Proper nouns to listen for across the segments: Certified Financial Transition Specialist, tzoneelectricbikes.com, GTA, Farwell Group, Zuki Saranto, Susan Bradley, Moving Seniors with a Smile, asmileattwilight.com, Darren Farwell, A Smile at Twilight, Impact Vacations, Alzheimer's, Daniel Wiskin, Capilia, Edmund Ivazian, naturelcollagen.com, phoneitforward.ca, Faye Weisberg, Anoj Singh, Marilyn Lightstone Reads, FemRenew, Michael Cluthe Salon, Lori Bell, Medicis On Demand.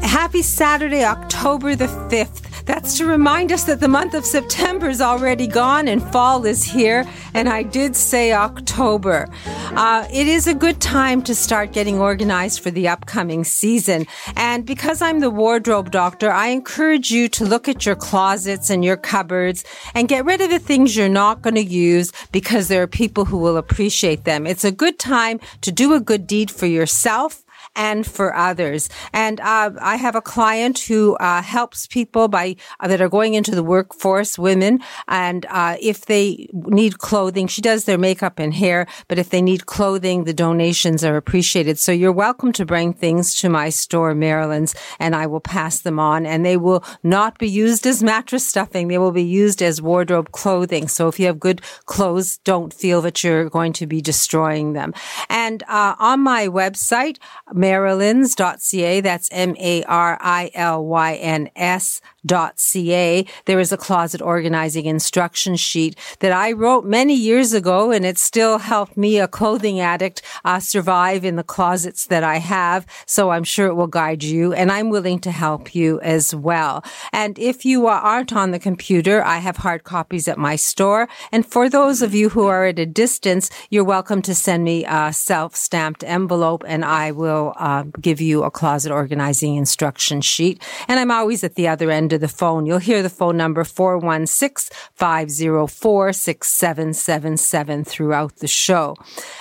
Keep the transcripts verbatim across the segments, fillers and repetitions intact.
Happy Saturday, October the fifth. That's to remind us that the month of September is already gone and fall is here. And I did say October. Uh, it is a good time to start getting organized for the upcoming season. And because I'm the wardrobe doctor, I encourage you to look at your closets and your cupboards and get rid of the things you're not going to use, because there are people who will appreciate them. It's a good time to do a good deed for yourself and for others. And uh, I have a client who uh, helps people by uh, that are going into the workforce, women, and uh, if they need clothing, she does their makeup and hair, but if they need clothing, the donations are appreciated. So you're welcome to bring things to my store, Marilyns, and I will pass them on, and they will not be used as mattress stuffing. They will be used as wardrobe clothing. So if you have good clothes, don't feel that you're going to be destroying them. And uh, on my website, Marilyns dot c a, that's M A R I L Y N S dot c a, there is a closet organizing instruction sheet that I wrote many years ago, and it still helped me, a clothing addict, uh, survive in the closets that I have. So I'm sure it will guide you, and I'm willing to help you as well. And if you aren't on the computer, I have hard copies at my store. And for those of you who are at a distance, you're welcome to send me a self-stamped envelope, and I will Uh, give you a closet organizing instruction sheet. And I'm always at the other end of the phone. You'll hear the phone number four one six, five oh four, six seven seven seven throughout the show.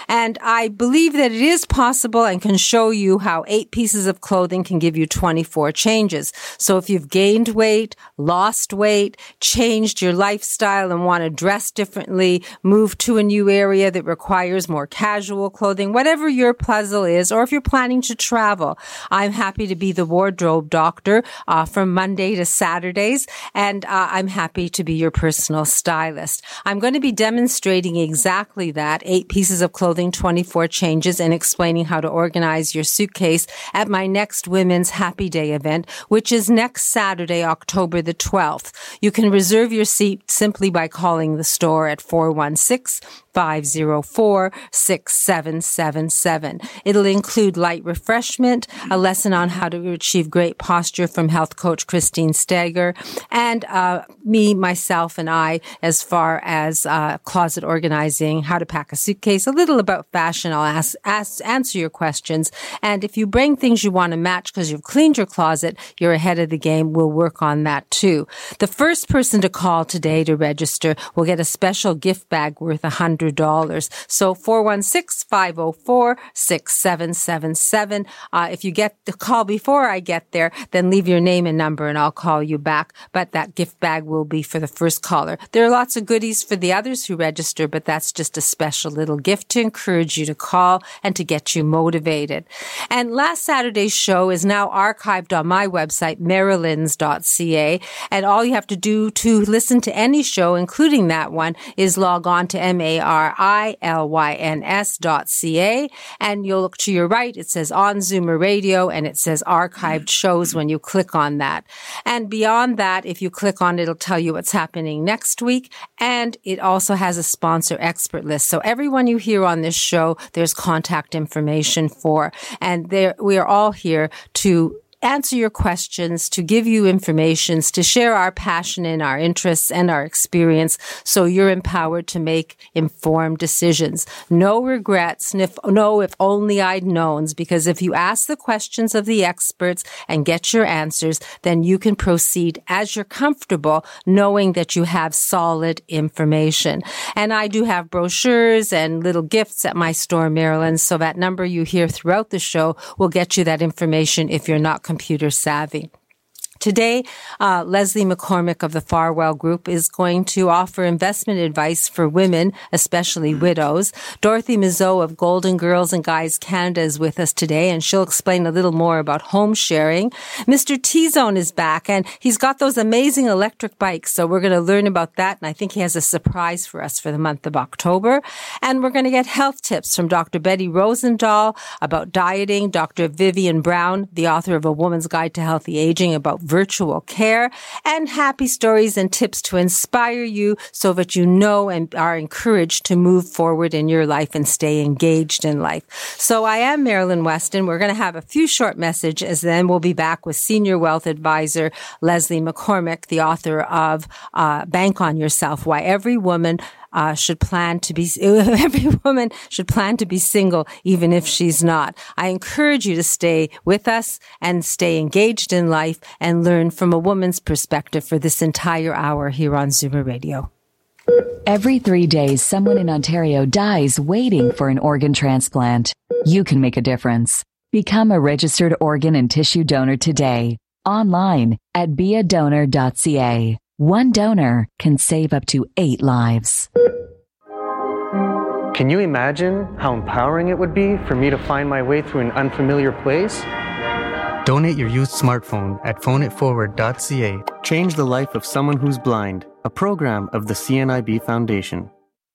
And I believe that it is possible and can show you how eight pieces of clothing can give you twenty-four changes. So if you've gained weight, lost weight, changed your lifestyle and want to dress differently, move to a new area that requires more casual clothing, whatever your puzzle is, or if you're planning to travel, I'm happy to be the wardrobe doctor uh, from Monday to Saturdays, and uh, I'm happy to be your personal stylist. I'm going to be demonstrating exactly that, eight pieces of clothing, twenty-four changes, and explaining how to organize your suitcase at my next Women's Happy Day event, which is next Saturday, October the twelfth. You can reserve your seat simply by calling the store at four one six, five oh four, six seven seven seven. It'll include light refreshment, a lesson on how to achieve great posture from health coach Christine Steger, and uh, me, myself, and I, as far as uh, closet organizing, how to pack a suitcase, a little about fashion. I'll ask, ask, answer your questions. And if you bring things you want to match because you've cleaned your closet, you're ahead of the game. We'll work on that too. The first person to call today to register will get a special gift bag worth one hundred dollars. So four one six, five oh four, six seven seven seven. Uh, if you get the call before I get there, then leave your name and number and I'll call you back. But that gift bag will be for the first caller. There are lots of goodies for the others who register, but that's just a special little gift to encourage you to call and to get you motivated. And last Saturday's show is now archived on my website, Marilyns dot c a. And all you have to do to listen to any show, including that one, is log on to M A R. R I L Y N S dot C A, and you'll look to your right. It says on Zoomer Radio, and it says archived shows when you click on that. And beyond that, if you click on it, it'll tell you what's happening next week, and it also has a sponsor expert list. So everyone you hear on this show, there's contact information for, and there we are all here to answer your questions, to give you informations, to share our passion and our interests and our experience, so you're empowered to make informed decisions. No regrets, no if only I'd knowns, because if you ask the questions of the experts and get your answers, then you can proceed as you're comfortable, knowing that you have solid information. And I do have brochures and little gifts at my store, Marilyn, so that number you hear throughout the show will get you that information if you're not computer savvy. Today, uh, Leslie McCormick of the Farwell Group is going to offer investment advice for women, especially widows. Dorothy Mizeau of Golden Girls and Guys Canada is with us today, and she'll explain a little more about home sharing. Mister T-Zone is back, and he's got those amazing electric bikes, so we're going to learn about that, and I think he has a surprise for us for the month of October. And we're going to get health tips from Doctor Betty Rosendahl about dieting, Doctor Vivian Brown, the author of A Woman's Guide to Healthy Aging, about virtual care, and happy stories and tips to inspire you so that you know and are encouraged to move forward in your life and stay engaged in life. So I am Marilyn Weston. We're going to have a few short messages, then we'll be back with Senior Wealth Advisor Leslie McCormick, the author of uh, Bank on Yourself, Why Every Woman Uh, should plan to be, every woman should plan to be single, even if she's not. I encourage you to stay with us and stay engaged in life and learn from a woman's perspective for this entire hour here on Zoomer Radio. Every three days, someone in Ontario dies waiting for an organ transplant. You can make a difference. Become a registered organ and tissue donor today. Online at be a donor dot c a. One donor can save up to eight lives. Can you imagine how empowering it would be for me to find my way through an unfamiliar place? Donate your used smartphone at phone it forward dot c a. Change the life of someone who's blind, a program of the C N I B Foundation.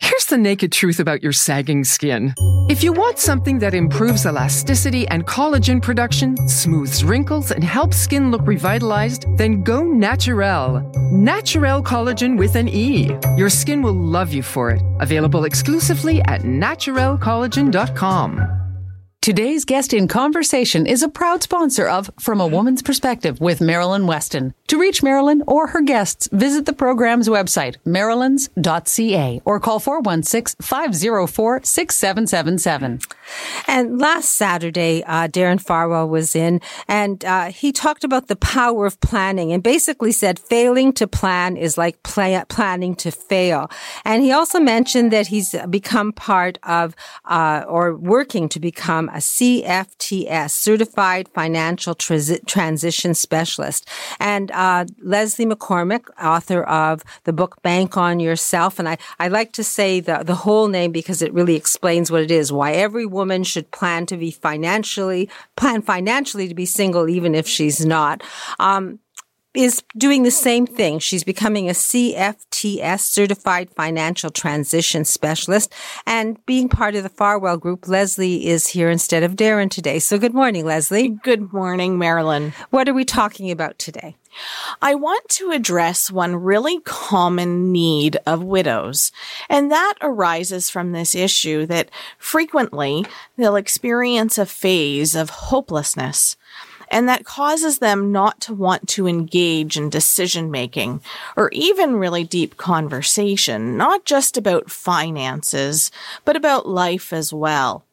Here's the naked truth about your sagging skin. If you want something that improves elasticity and collagen production, smooths wrinkles, and helps skin look revitalized, then go Naturel. Naturel Collagen with an E. Your skin will love you for it. Available exclusively at naturel collagen dot com. Today's guest in conversation is a proud sponsor of From a Woman's Perspective with Marilyn Weston. To reach Marilyn or her guests, visit the program's website, Marilyns dot c a, or call four one six, five zero four, six seven seven seven. And last Saturday, uh, Darren Farwell was in, and uh, he talked about the power of planning and basically said failing to plan is like play, planning to fail. And he also mentioned that he's become part of uh, or working to become a C F T S, Certified Financial Transi- Transition Specialist. And uh, Leslie McCormick, author of the book Bank on Yourself, and I, I like to say the, the whole name because it really explains what it is, why every woman should plan to be financially, plan financially to be single even if she's not. Um, is doing the same thing. She's becoming a C F T S, Certified Financial Transition Specialist, and being part of the Farwell Group. Leslie is here instead of Darren today. So good morning, Leslie. Good morning, Marilyn. What are we talking about today? I want to address one really common need of widows, and that arises from this issue that frequently they'll experience a phase of hopelessness. And that causes them not to want to engage in decision-making or even really deep conversation, not just about finances, but about life as well.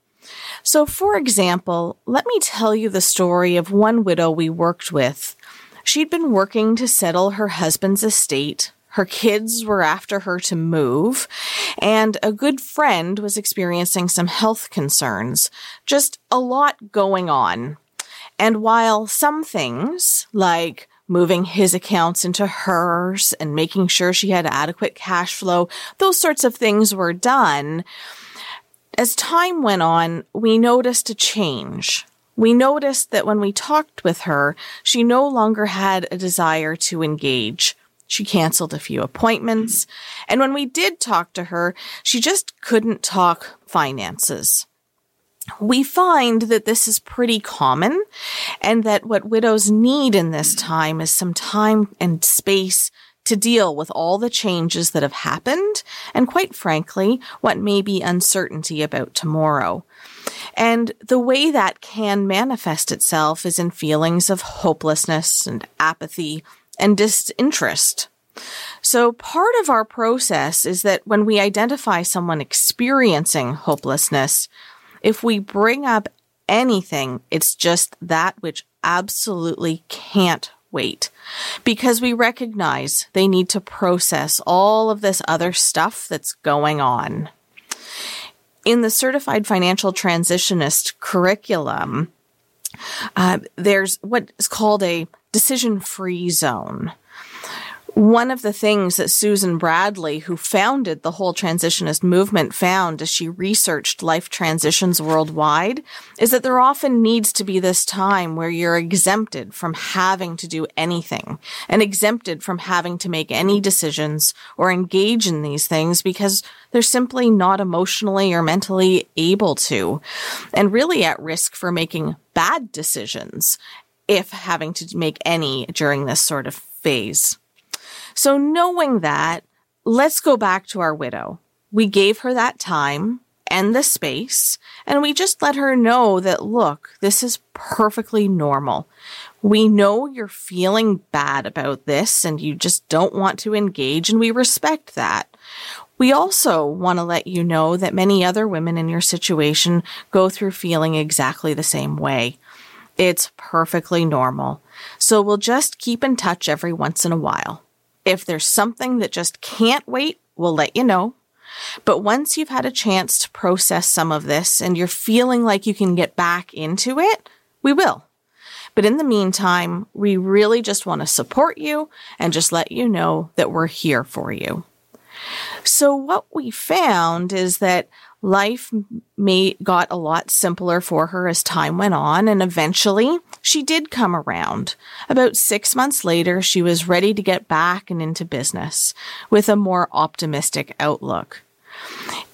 So, for example, let me tell you the story of one widow we worked with. She'd been working to settle her husband's estate. Her kids were after her to move, and a good friend was experiencing some health concerns. Just a lot going on. And while some things, like moving his accounts into hers and making sure she had adequate cash flow, those sorts of things were done, as time went on, we noticed a change. We noticed that when we talked with her, she no longer had a desire to engage. She canceled a few appointments, and when we did talk to her, she just couldn't talk finances. We find that this is pretty common and that what widows need in this time is some time and space to deal with all the changes that have happened and, quite frankly, what may be uncertainty about tomorrow. And the way that can manifest itself is in feelings of hopelessness and apathy and disinterest. So part of our process is that when we identify someone experiencing hopelessness, if we bring up anything, it's just that which absolutely can't wait because we recognize they need to process all of this other stuff that's going on. In the Certified Financial Transitionist curriculum, uh, there's what is called a decision-free zone. One of the things that Susan Bradley, who founded the whole transitionist movement, found as she researched life transitions worldwide is that there often needs to be this time where you're exempted from having to do anything and exempted from having to make any decisions or engage in these things because they're simply not emotionally or mentally able to and really at risk for making bad decisions if having to make any during this sort of phase. So knowing that, let's go back to our widow. We gave her that time and the space, and we just let her know that, look, this is perfectly normal. We know you're feeling bad about this and you just don't want to engage, and we respect that. We also want to let you know that many other women in your situation go through feeling exactly the same way. It's perfectly normal. So we'll just keep in touch every once in a while. If there's something that just can't wait, we'll let you know. But once you've had a chance to process some of this and you're feeling like you can get back into it, we will. But in the meantime, we really just want to support you and just let you know that we're here for you. So what we found is that life may got a lot simpler for her as time went on, and eventually she did come around. About six months later, she was ready to get back and into business with a more optimistic outlook.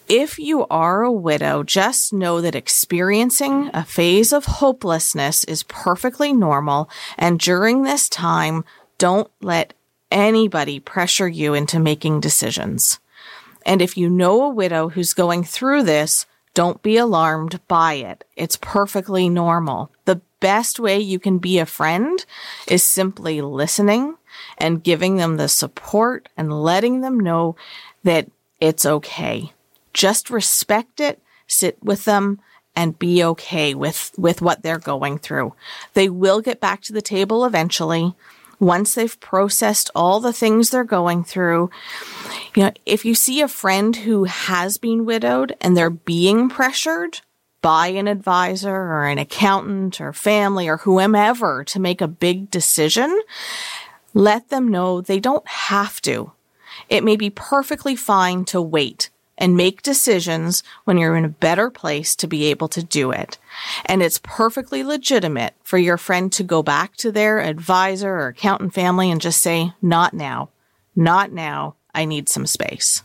If you are a widow, just know that experiencing a phase of hopelessness is perfectly normal, and during this time, don't let anybody pressure you into making decisions. And if you know a widow who's going through this, don't be alarmed by it. It's perfectly normal. The best way you can be a friend is simply listening and giving them the support and letting them know that it's okay. Just respect it, sit with them, and be okay with, with what they're going through. They will get back to the table eventually. Once they've processed all the things they're going through, you know, if you see a friend who has been widowed and they're being pressured by an advisor or an accountant or family or whomever to make a big decision, let them know they don't have to. It may be perfectly fine to wait and make decisions when you're in a better place to be able to do it. And it's perfectly legitimate for your friend to go back to their advisor or accountant family and just say, not now, not now, I need some space.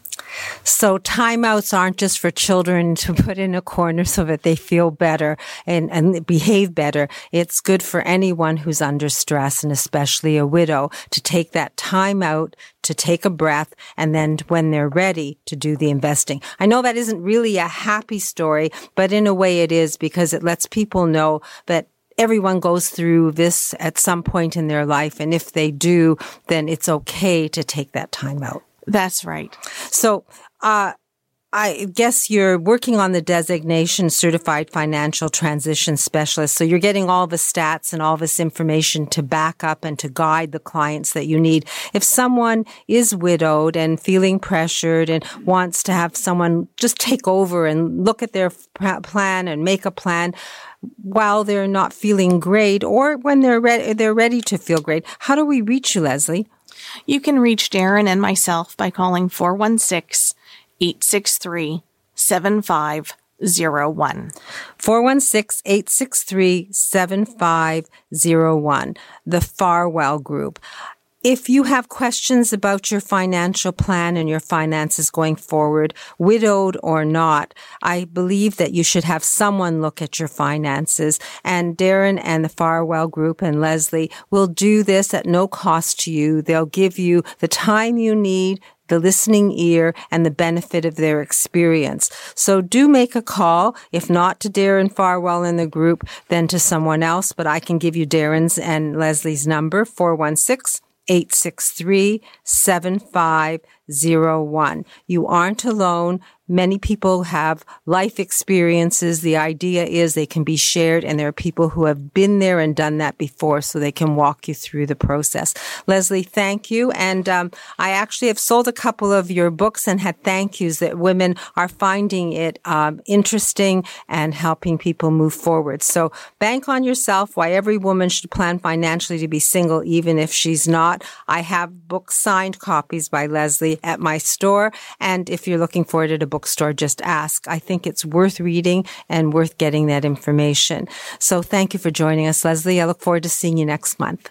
So timeouts aren't just for children to put in a corner so that they feel better and, and behave better. It's good for anyone who's under stress, and especially a widow, to take that time out, to take a breath, and then when they're ready to do the investing. I know that isn't really a happy story, but in a way it is, because it lets people know that everyone goes through this at some point in their life. And if they do, then it's okay to take that time out. That's right. So, uh, I guess you're working on the designation Certified Financial Transition Specialist. So you're getting all the stats and all this information to back up and to guide the clients that you need. If someone is widowed and feeling pressured and wants to have someone just take over and look at their plan and make a plan while they're not feeling great, or when they're re- they're ready to feel great, how do we reach you, Leslie? You can reach Darren and myself by calling four one six, eight six three, seven five zero one. four one six, eight six three, seven five zero one, the Farwell Group. If you have questions about your financial plan and your finances going forward, widowed or not, I believe that you should have someone look at your finances. And Darren and the Farwell Group and Leslie will do this at no cost to you. They'll give you the time you need, the listening ear, and the benefit of their experience. So do make a call, if not to Darren Farwell in the group, then to someone else. But I can give you Darren's and Leslie's number, four one six, eight six three, seven five zero one. You aren't alone. Many people have life experiences. The idea is they can be shared, and there are people who have been there and done that before, so they can walk you through the process. Leslie, thank you. And um, I actually have sold a couple of your books and had thank yous that women are finding it um, interesting and helping people move forward. So Bank on Yourself, Why Every Woman Should Plan Financially to Be Single Even If She's Not. I have book signed copies by Leslie at my store. And if you're looking for it at a bookstore, just ask. I think it's worth reading and worth getting that information. So thank you for joining us, Leslie. I look forward to seeing you next month.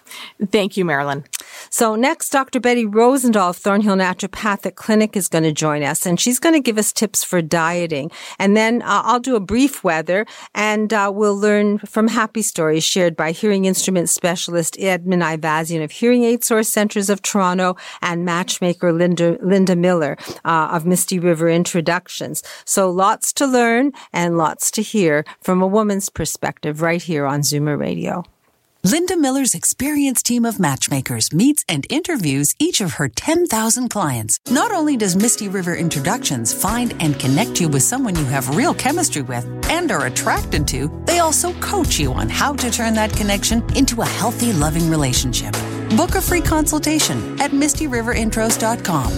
Thank you, Marilyn. So next, Doctor Betty Rosendahl of Thornhill Naturopathic Clinic is going to join us, and she's going to give us tips for dieting. And then uh, I'll do a brief weather, and uh, we'll learn from happy stories shared by hearing instrument specialist Edmund Ivazian of Hearing Aid Source Centers of Toronto and matchmaker Linda, Linda Miller uh, of Misty River Introductions. So lots to learn and lots to hear from a woman's perspective right here on Zoomer Radio. Linda Miller's experienced team of matchmakers meets and interviews each of her ten thousand clients. Not only does Misty River Introductions find and connect you with someone you have real chemistry with and are attracted to, they also coach you on how to turn that connection into a healthy, loving relationship. Book a free consultation at misty river intros dot com.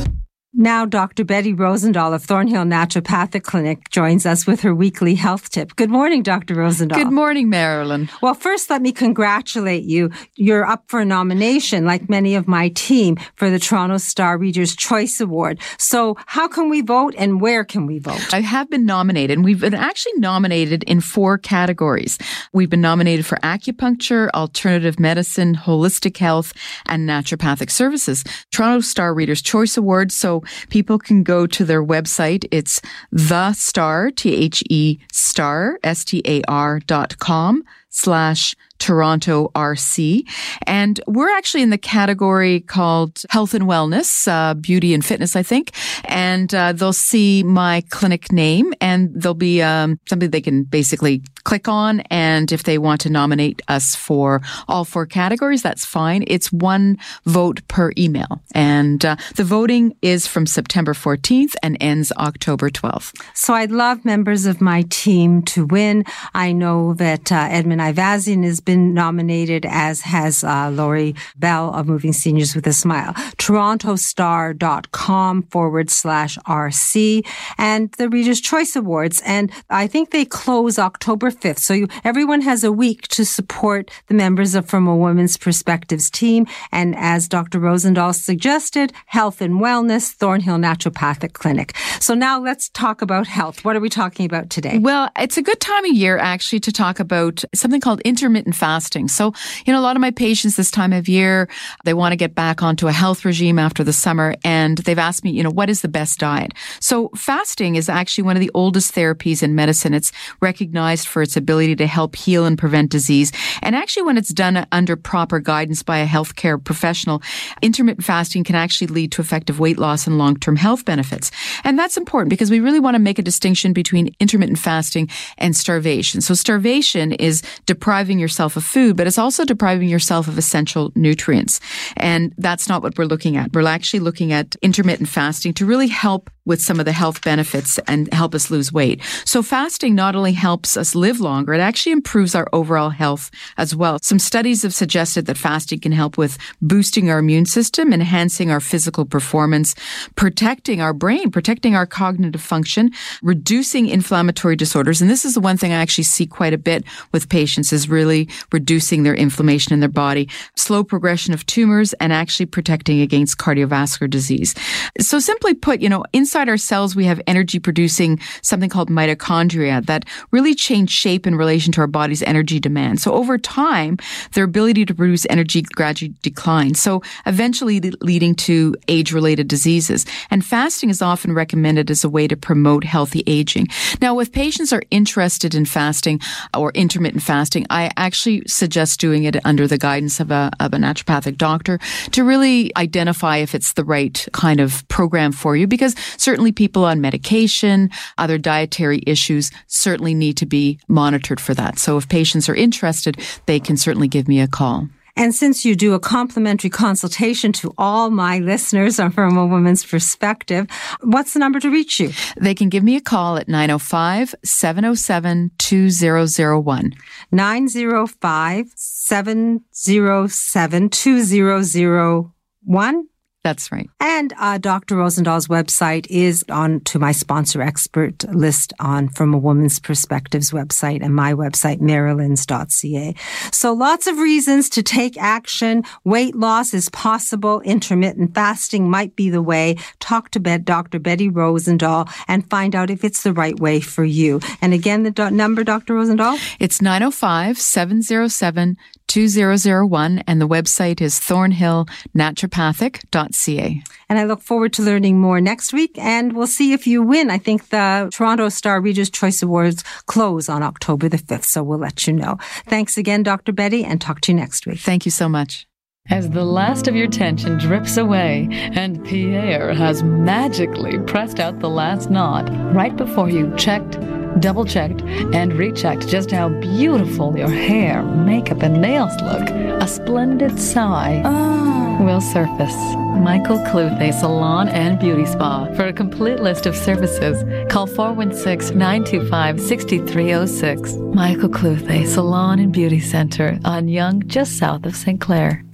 Now, Doctor Betty Rosendahl of Thornhill Naturopathic Clinic joins us with her weekly health tip. Good morning, Doctor Rosendahl. Good morning, Marilyn. Well, first, let me congratulate you. You're up for a nomination, like many of my team, for the Toronto Star Readers Choice Award. So how can we vote and where can we vote? I have been nominated, and we've been actually nominated in four categories. We've been nominated for acupuncture, alternative medicine, holistic health, and naturopathic services. Toronto Star Readers Choice Award. So people can go to their website. It's the star, T H E star, S T A R dot com slash Toronto R C. And we're actually in the category called health and wellness, uh, beauty and fitness, I think. And uh, they'll see my clinic name, and there'll be um, something they can basically click on. And if they want to nominate us for all four categories, that's fine. It's one vote per email. And uh, the voting is from September fourteenth and ends October twelfth. So I'd love members of my team to win. I know that uh, Edmund Ivazian has been nominated, as has uh, Lori Bell of Moving Seniors with a Smile. Toronto Star dot com forward slash R C, and the Reader's Choice Awards. And I think they close October fifth. So you, everyone has a week to support the members of From a Woman's Perspectives team. And as Doctor Rosendahl suggested, health and wellness, Thornhill Naturopathic Clinic. So now let's talk about health. What are we talking about today? Well, it's a good time of year, actually, to talk about something called intermittent fasting. So, you know, a lot of my patients this time of year, they want to get back onto a health regime after the summer, and they've asked me, you know, what is the best diet? So fasting is actually one of the oldest therapies in medicine. It's recognized for its ability to help heal and prevent disease. And actually, when it's done under proper guidance by a healthcare professional, intermittent fasting can actually lead to effective weight loss and long-term health benefits. And that's important because we really want to make a distinction between intermittent fasting and starvation. So starvation is depriving yourself of food, but it's also depriving yourself of essential nutrients. And that's not what we're looking at. We're actually looking at intermittent fasting to really help with some of the health benefits and help us lose weight. So fasting not only helps us live longer, it actually improves our overall health as well. Some studies have suggested that fasting can help with boosting our immune system, enhancing our physical performance, protecting our brain, protecting our cognitive function, reducing inflammatory disorders. And this is the one thing I actually see quite a bit with patients, is really reducing their inflammation in their body, slow progression of tumors, and actually protecting against cardiovascular disease. So simply put, you know, in Inside our cells, we have energy producing something called mitochondria that really change shape in relation to our body's energy demand. So over time, their ability to produce energy gradually declines, so eventually leading to age-related diseases. And fasting is often recommended as a way to promote healthy aging. Now, if patients are interested in fasting or intermittent fasting, I actually suggest doing it under the guidance of a, of a naturopathic doctor to really identify if it's the right kind of program for you, because certainly people on medication, other dietary issues certainly need to be monitored for that. So if patients are interested, they can certainly give me a call. And since you do a complimentary consultation to all my listeners from A Woman's Perspective, what's the number to reach you? They can give me a call at nine oh five, seven oh seven, two oh oh one. nine oh five, seven oh seven, two oh oh one. That's right. And uh, Doctor Rosendahl's website is on to my sponsor expert list on From a Woman's Perspective's website and my website, Marilyns dot C A. So lots of reasons to take action. Weight loss is possible. Intermittent fasting might be the way. Talk to Doctor Betty Rosendahl and find out if it's the right way for you. And again, the do- number, Doctor Rosendahl? It's nine oh five, seven oh seven, two oh oh one, and the website is thornhill naturopathic dot C A. And I look forward to learning more next week, and we'll see if you win. I think the Toronto Star Readers Choice Awards close on October the fifth, so we'll let you know. Thanks again, Doctor Betty, and talk to you next week. Thank you so much. As the last of your tension drips away and Pierre has magically pressed out the last knot right before you checked, double-checked, and rechecked just how beautiful your hair, makeup, and nails look, a splendid sigh oh. will surface. Michael Cluthe Salon and Beauty Spa. For a complete list of services, call four one six, nine two five, six three zero six. Michael Cluthe Salon and Beauty Center on Yonge, just south of Saint Clair.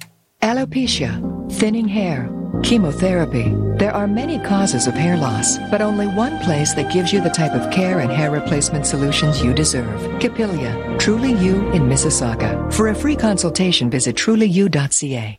Alopecia, thinning hair, chemotherapy. There are many causes of hair loss, but only one place that gives you the type of care and hair replacement solutions you deserve. Capilia, Truly You in Mississauga. For a free consultation, visit truly you dot C A.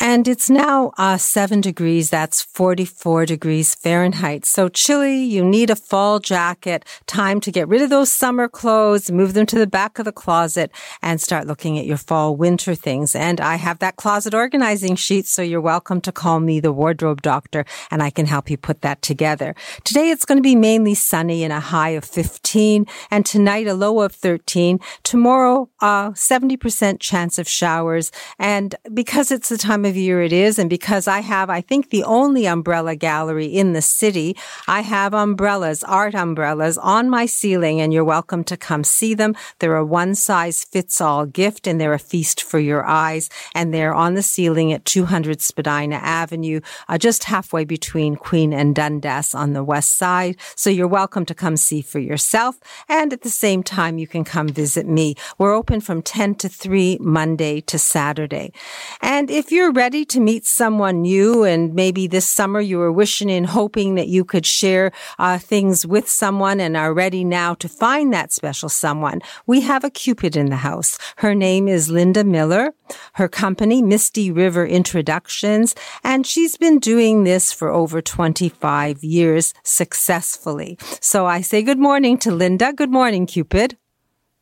And it's now uh, seven degrees. That's forty-four degrees Fahrenheit. So chilly, you need a fall jacket. Time to get rid of those summer clothes, move them to the back of the closet, and start looking at your fall winter things. And I have that closet organizing sheet, so you're welcome to call me the wardrobe doctor, and I can help you put that together. Today, it's going to be mainly sunny and a high of fifteen, and tonight, a low of thirteen. Tomorrow, uh, seventy percent chance of showers. And because it's the time of year it is, and because I have, I think, the only umbrella gallery in the city, I have umbrellas, art umbrellas, on my ceiling, and you're welcome to come see them. They're a one-size-fits-all gift, and they're a feast for your eyes, and they're on the ceiling at two hundred Spadina Avenue, uh, just halfway between Queen and Dundas on the west side, so you're welcome to come see for yourself, and at the same time, you can come visit me. We're open from ten to three, Monday to Saturday. And if you're ready to meet someone new, and maybe this summer you were wishing and hoping that you could share uh, things with someone and are ready now to find that special someone, we have a Cupid in the house. Her name is Linda Miller, her company, Misty River Introductions, and she's been doing this for over twenty-five years successfully. So I say good morning to Linda. Good morning, Cupid.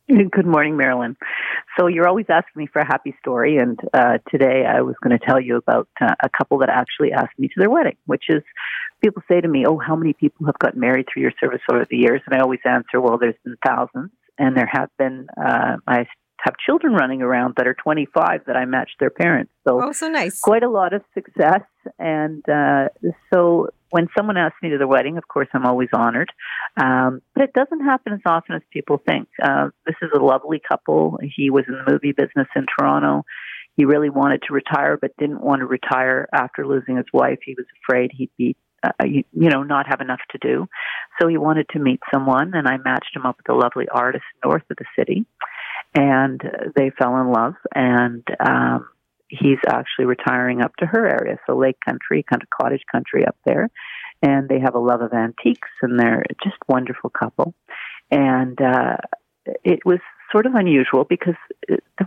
Good morning, Marilyn. So you're always asking me for a happy story, and uh, today I was going to tell you about uh, a couple that actually asked me to their wedding, which is, people say to me, oh, how many people have gotten married through your service over the years? And I always answer, well, there's been thousands, and there have been, uh, I have children running around that are twenty-five that I matched their parents. So, oh, so nice. Quite a lot of success, and uh, so... when someone asks me to their wedding, of course, I'm always honored. Um, but it doesn't happen as often as people think. Uh, this is a lovely couple. He was in the movie business in Toronto. He really wanted to retire, but didn't want to retire after losing his wife. He was afraid he'd be, uh, you, you know, not have enough to do. So he wanted to meet someone, and I matched him up with a lovely artist north of the city. And they fell in love, and um he's actually retiring up to her area, so Lake Country, kind of cottage country up there. And they have a love of antiques, and they're just a wonderful couple. And uh, it was sort of unusual because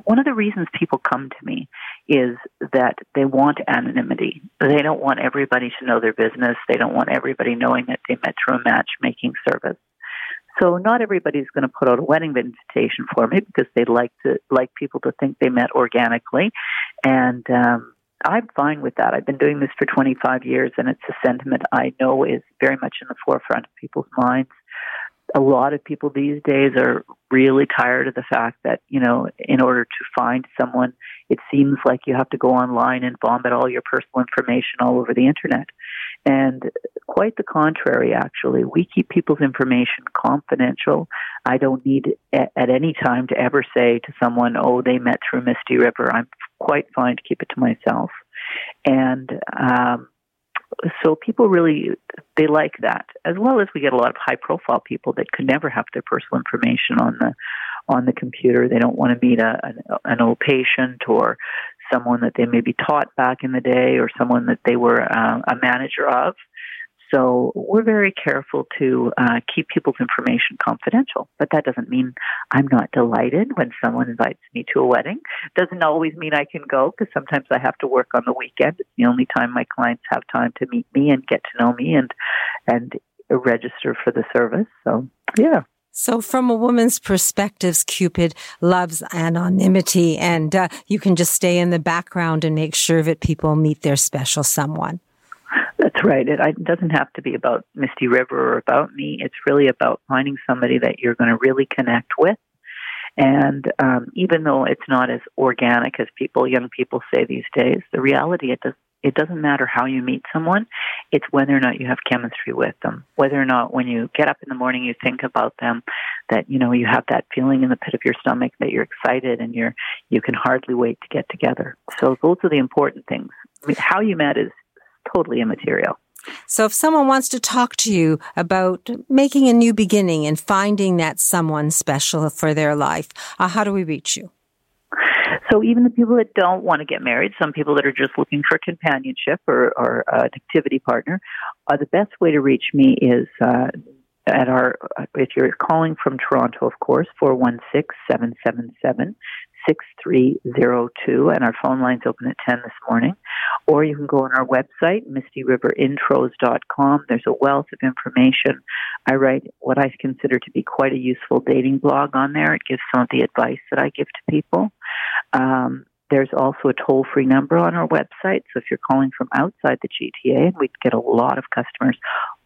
one of the reasons people come to me is that they want anonymity. They don't want everybody to know their business. They don't want everybody knowing that they met through a matchmaking service. So not everybody's going to put out a wedding invitation for me because they'd like to like people to think they met organically. And um, I'm fine with that. I've been doing this for twenty-five years, and it's a sentiment I know is very much in the forefront of people's minds. a lot of people these days are really tired of the fact that, you know, in order to find someone, it seems like you have to go online and vomit all your personal information all over the internet. And quite the contrary, actually. We keep people's information confidential. I don't need at any time to ever say to someone, oh, they met through Misty River. I'm quite fine to keep it to myself. And um, so people really, they like that, as well as we get a lot of high-profile people that could never have their personal information on the on the computer. They don't want to meet a, an, an old patient or someone that they maybe taught back in the day or someone that they were uh, a manager of. So we're very careful to uh, keep people's information confidential. But that doesn't mean I'm not delighted when someone invites me to a wedding. Doesn't always mean I can go, because sometimes I have to work on the weekend. It's the only time my clients have time to meet me and get to know me and and register for the service. So, yeah. So from a woman's perspective, Cupid loves anonymity, and uh, you can just stay in the background and make sure that people meet their special someone. That's right. It doesn't have to be about Misty River or about me. It's really about finding somebody that you're going to really connect with. And um, even though it's not as organic as people, young people say these days, the reality, it does, it doesn't matter how you meet someone. It's whether or not you have chemistry with them, whether or not when you get up in the morning, you think about them, that, you know, you have that feeling in the pit of your stomach that you're excited and you're, you can hardly wait to get together. So those are the important things. I mean, how you met is totally immaterial. So if someone wants to talk to you about making a new beginning and finding that someone special for their life, uh, how do we reach you? So even the people that don't want to get married, some people that are just looking for companionship or, or uh, an activity partner, uh, the best way to reach me is uh, at our, if you're calling from Toronto, of course, four one six, seven seven seven, six three zero two, and our phone line's open at ten this morning. Or you can go on our website, misty river intros dot com. There's a wealth of information. I write what I consider to be quite a useful dating blog on there. It gives some of the advice that I give to people. Um, there's also a toll-free number on our website. So if you're calling from outside the G T A, and we get a lot of customers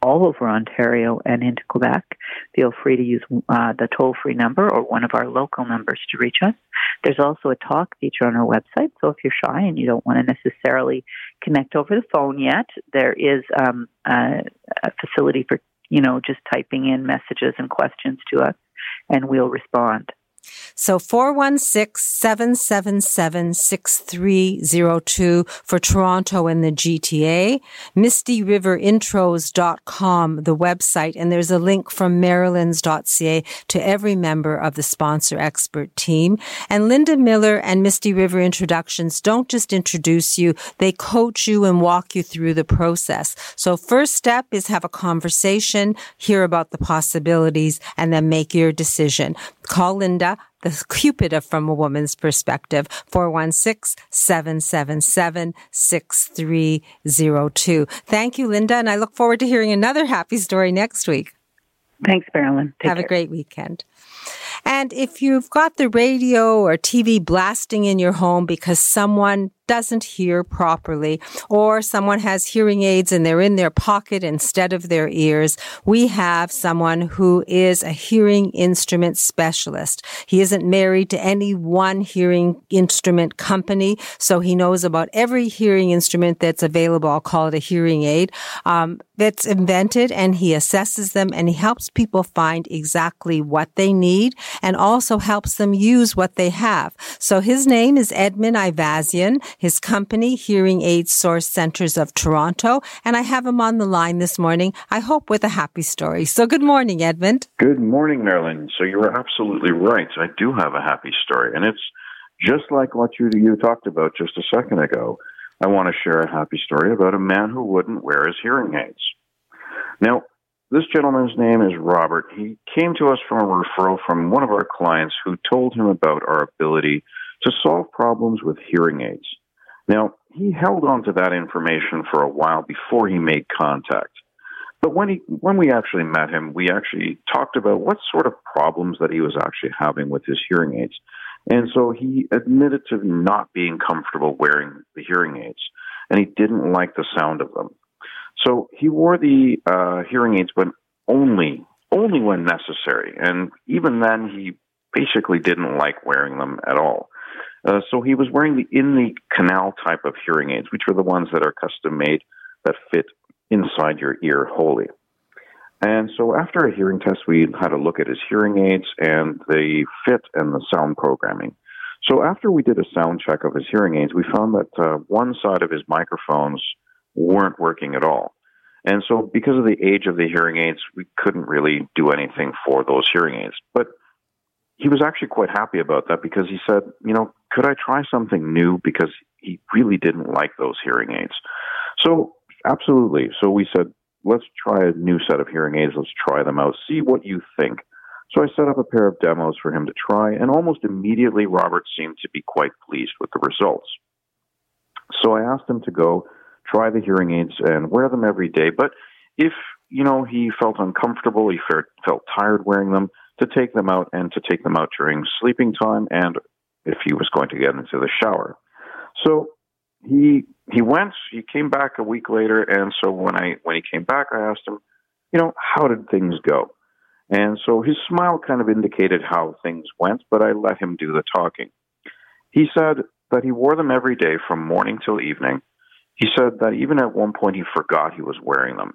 all over Ontario and into Quebec, feel free to use uh, the toll-free number or one of our local numbers to reach us. There's also a talk feature on our website. So if you're shy and you don't want to necessarily connect over the phone yet, there is um, a, a facility for, you know, just typing in messages and questions to us, and we'll respond. So four one six, seven seven seven, six three zero two for Toronto and the G T A, misty river intros dot com, the website, and there's a link from Marilyns dot C A to every member of the sponsor expert team. And Linda Miller and Misty River Introductions don't just introduce you, they coach you and walk you through the process. So first step is have a conversation, hear about the possibilities, and then make your decision. Call Linda, the Cupid of From a Woman's Perspective, four one six, seven seven seven, six three zero two. Thank you, Linda, and I look forward to hearing another happy story next week. Thanks, Marilyn. Take Have care. A great weekend. And if you've got the radio or T V blasting in your home because someone doesn't hear properly, or someone has hearing aids and they're in their pocket instead of their ears, we have someone who is a hearing instrument specialist. He isn't married to any one hearing instrument company, so he knows about every hearing instrument that's available. I'll call it a hearing aid um, that's invented, and he assesses them, and he helps people find exactly what they need and also helps them use what they have. So his name is Edmund Ivazian. His company, Hearing Aid Source Centers of Toronto, and I have him on the line this morning, I hope with a happy story. So good morning, Edmund. Good morning, Marilyn. So you're absolutely right. I do have a happy story, and it's just like what you, you talked about just a second ago. I want to share a happy story about a man who wouldn't wear his hearing aids. Now, this gentleman's name is Robert. He came to us from a referral from one of our clients who told him about our ability to solve problems with hearing aids. Now, he held on to that information for a while before he made contact. But when he, when we actually met him, we actually talked about what sort of problems that he was actually having with his hearing aids. And so he admitted to not being comfortable wearing the hearing aids, and he didn't like the sound of them. So he wore the uh, hearing aids, but only only when necessary. And even then, he basically didn't like wearing them at all. Uh, so he was wearing the in the canal type of hearing aids, which are the ones that are custom made that fit inside your ear wholly. And so after a hearing test, we had a look at his hearing aids and the fit and the sound programming. So after we did a sound check of his hearing aids, we found that uh, one side of his microphones weren't working at all. And so because of the age of the hearing aids, we couldn't really do anything for those hearing aids. But he was actually quite happy about that because he said, you know, could I try something new? Because he really didn't like those hearing aids. So absolutely. So we said, let's try a new set of hearing aids. Let's try them out. See what you think. So I set up a pair of demos for him to try, and almost immediately Robert seemed to be quite pleased with the results. So I asked him to go try the hearing aids and wear them every day, but if, you know, he felt uncomfortable, he felt tired wearing them, to take them out and to take them out during sleeping time and if he was going to get into the shower. So he he went, he came back a week later, and so when I when he came back, I asked him, you know, how did things go? And so his smile kind of indicated how things went, but I let him do the talking. He said that he wore them every day from morning till evening. He said that even at one point he forgot he was wearing them.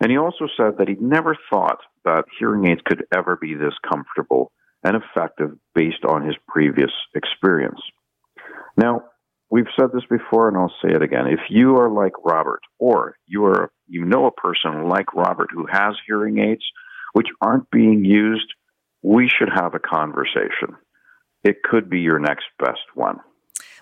And he also said that he never thought that hearing aids could ever be this comfortable and effective based on his previous experience. Now, we've said this before, and I'll say it again. If you are like Robert, or you are, you know a person like Robert who has hearing aids, which aren't being used, we should have a conversation. It could be your next best one.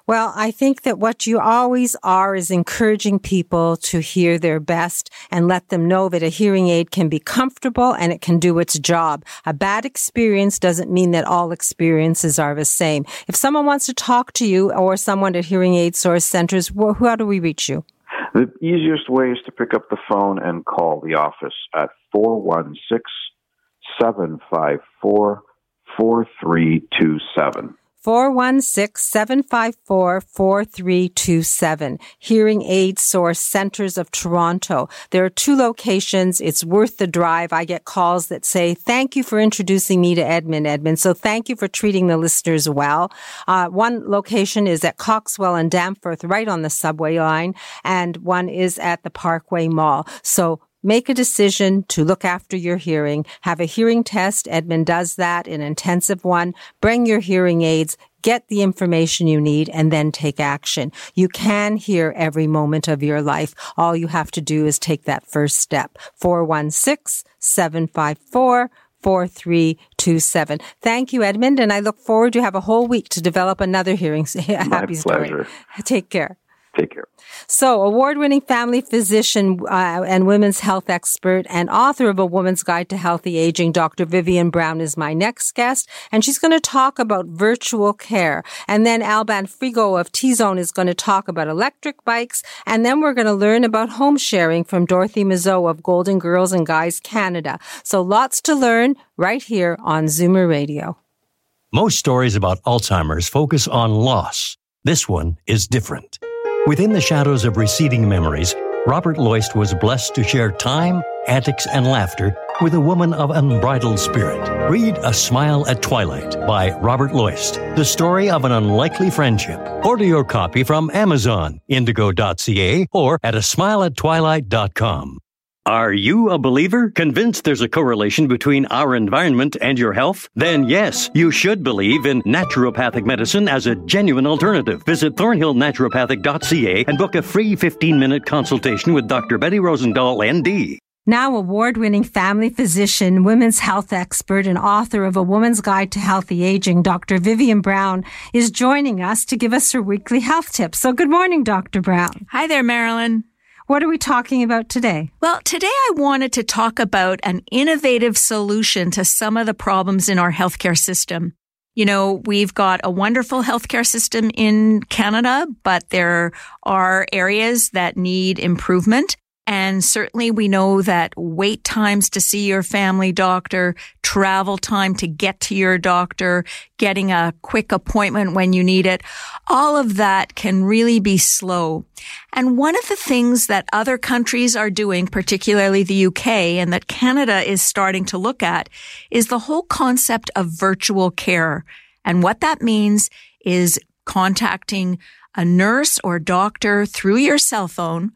Well, I think that what you always are is encouraging people to hear their best and let them know that a hearing aid can be comfortable and it can do its job. A bad experience doesn't mean that all experiences are the same. If someone wants to talk to you or someone at Hearing Aid Source Centers, how do we reach you? The easiest way is to pick up the phone and call the office at four one six, seven five four, four three two seven. four one six, seven five four, four three two seven. Hearing Aid Source Centers of Toronto. There are two locations. It's worth the drive. I get calls that say, thank you for introducing me to Edmund, Edmund. So thank you for treating the listeners well. Uh, one location is at Coxwell and Danforth, right on the subway line, and one is at the Parkway Mall. So make a decision to look after your hearing. Have a hearing test. Edmund does that, an intensive one. Bring your hearing aids. Get the information you need and then take action. You can hear every moment of your life. All you have to do is take that first step. four one six, seven five four, four three two seven. Thank you, Edmund. And I look forward to have a whole week to develop another hearing. My pleasure. Take care. Take care. So, award-winning family physician uh, and women's health expert and author of A Woman's Guide to Healthy Aging, Doctor Vivian Brown is my next guest, and she's going to talk about virtual care. And then Alban Frigo of T-Zone is going to talk about electric bikes, and then we're going to learn about home sharing from Dorothy Mizeau of Golden Girls and Guys Canada. So, lots to learn right here on Zoomer Radio. Most stories about Alzheimer's focus on loss. This one is different. Within the shadows of receding memories, Robert Loyst was blessed to share time, antics, and laughter with a woman of unbridled spirit. Read A Smile at Twilight by Robert Loyst, the story of an unlikely friendship. Order your copy from Amazon, indigo dot c a, or at a smile at twilight dot com. Are you a believer? Convinced there's a correlation between our environment and your health? Then yes, you should believe in naturopathic medicine as a genuine alternative. Visit thornhill naturopathic dot c a and book a free fifteen-minute consultation with Doctor Betty Rosendahl, N D. Now award-winning family physician, women's health expert, and author of A Woman's Guide to Healthy Aging, Doctor Vivian Brown, is joining us to give us her weekly health tips. So good morning, Doctor Brown. Hi there, Marilyn. What are we talking about today? Well, today I wanted to talk about an innovative solution to some of the problems in our healthcare system. You know, we've got a wonderful healthcare system in Canada, but there are areas that need improvement. And certainly we know that wait times to see your family doctor, travel time to get to your doctor, getting a quick appointment when you need it, all of that can really be slow. And one of the things that other countries are doing, particularly the U K, and that Canada is starting to look at, is the whole concept of virtual care. And what that means is contacting a nurse or doctor through your cell phone,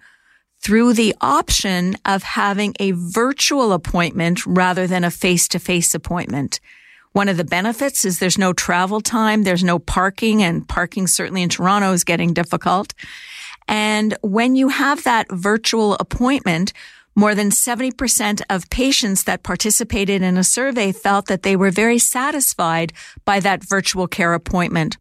through the option of having a virtual appointment rather than a face-to-face appointment. One of the benefits is there's no travel time, there's no parking, and parking certainly in Toronto is getting difficult. And when you have that virtual appointment, more than seventy percent of patients that participated in a survey felt that they were very satisfied by that virtual care appointment.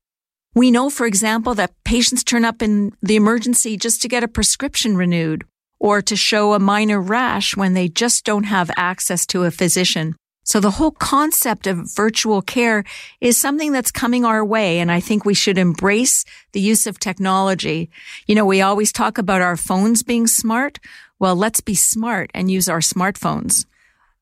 We know, for example, that patients turn up in the emergency just to get a prescription renewed or to show a minor rash when they just don't have access to a physician. So the whole concept of virtual care is something that's coming our way, and I think we should embrace the use of technology. You know, we always talk about our phones being smart. Well, let's be smart and use our smartphones.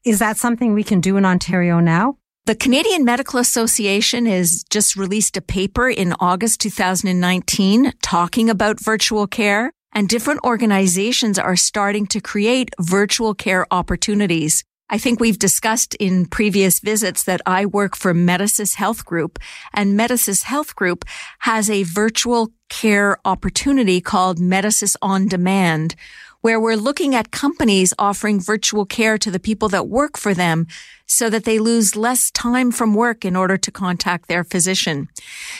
Is that something we can do in Ontario now? The Canadian Medical Association has just released a paper in August two thousand nineteen talking about virtual care, and different organizations are starting to create virtual care opportunities. I think we've discussed in previous visits that I work for Medicis Health Group, and Medicis Health Group has a virtual care opportunity called Medicis On Demand, where we're looking at companies offering virtual care to the people that work for them so that they lose less time from work in order to contact their physician.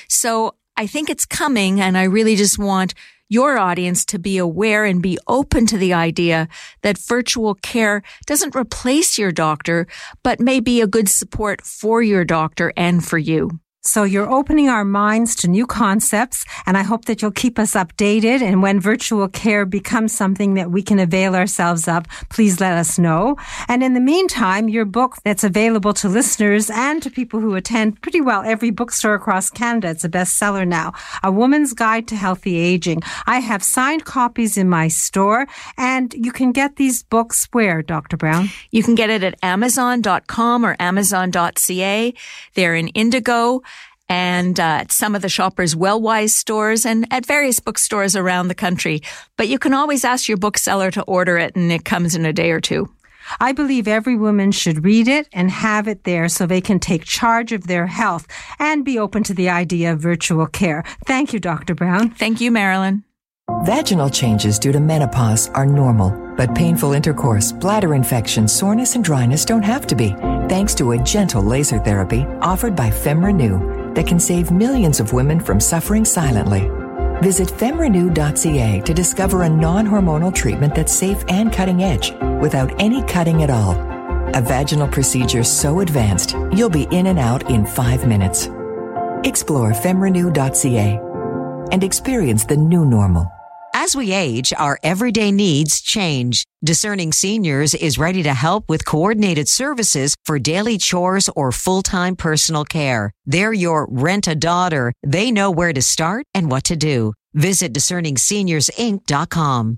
So I think it's coming, and I really just want your audience to be aware and be open to the idea that virtual care doesn't replace your doctor, but may be a good support for your doctor and for you. So you're opening our minds to new concepts, and I hope that you'll keep us updated. And when virtual care becomes something that we can avail ourselves of, please let us know. And in the meantime, your book that's available to listeners and to people who attend pretty well every bookstore across Canada, it's a bestseller now, A Woman's Guide to Healthy Aging. I have signed copies in my store, and you can get these books where, Doctor Brown? You can get it at amazon dot com or amazon dot c a. They're in Indigo, and uh, at some of the Shoppers Wellwise stores and at various bookstores around the country. But you can always ask your bookseller to order it, and it comes in a day or two. I believe every woman should read it and have it there so they can take charge of their health and be open to the idea of virtual care. Thank you, Doctor Brown. Thank you, Marilyn. Vaginal changes due to menopause are normal, but painful intercourse, bladder infection, soreness, and dryness don't have to be, thanks to a gentle laser therapy offered by FemRenew that can save millions of women from suffering silently. Visit femrenew dot c a to discover a non-hormonal treatment that's safe and cutting-edge without any cutting at all. A vaginal procedure so advanced, you'll be in and out in five minutes. Explore femrenew dot c a and experience the new normal. As we age, our everyday needs change. Discerning Seniors is ready to help with coordinated services for daily chores or full-time personal care. They're your rent-a-daughter. They know where to start and what to do. Visit discerning seniors inc dot com.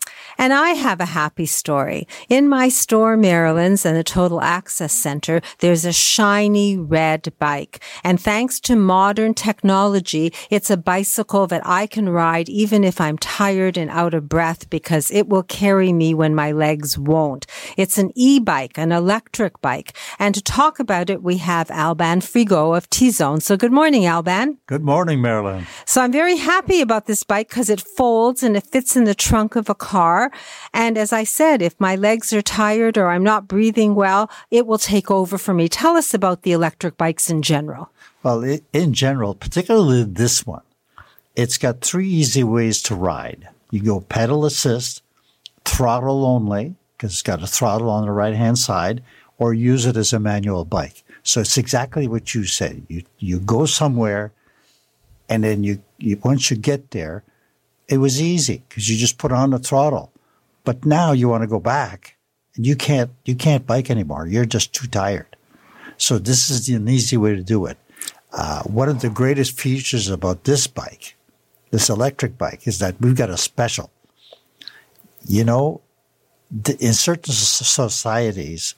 And I have a happy story. In my store, Marilyns, and the Total Access Center, there's a shiny red bike. And thanks to modern technology, it's a bicycle that I can ride even if I'm tired and out of breath, because it will carry me when my legs won't. It's an e-bike, an electric bike. And to talk about it, we have Alban Frigo of T-Zone. So good morning, Alban. Good morning, Marilyn. So I'm very happy about this bike because it folds and it fits in the trunk of a car. And as I said, if my legs are tired or I'm not breathing well, it will take over for me. Tell us about the electric bikes in general. Well, it, in general, particularly this one, it's got three easy ways to ride. You go pedal assist, throttle only, because it's got a throttle on the right-hand side, or use it as a manual bike. So it's exactly what you said. You you go somewhere, and then you, you once you get there, it was easy because you just put on the throttle. But now you want to go back. and you can't you can't bike anymore. You're just too tired. So this is an easy way to do it. Uh, one of the greatest features about this bike, this electric bike, is that we've got a special. You know, in certain societies,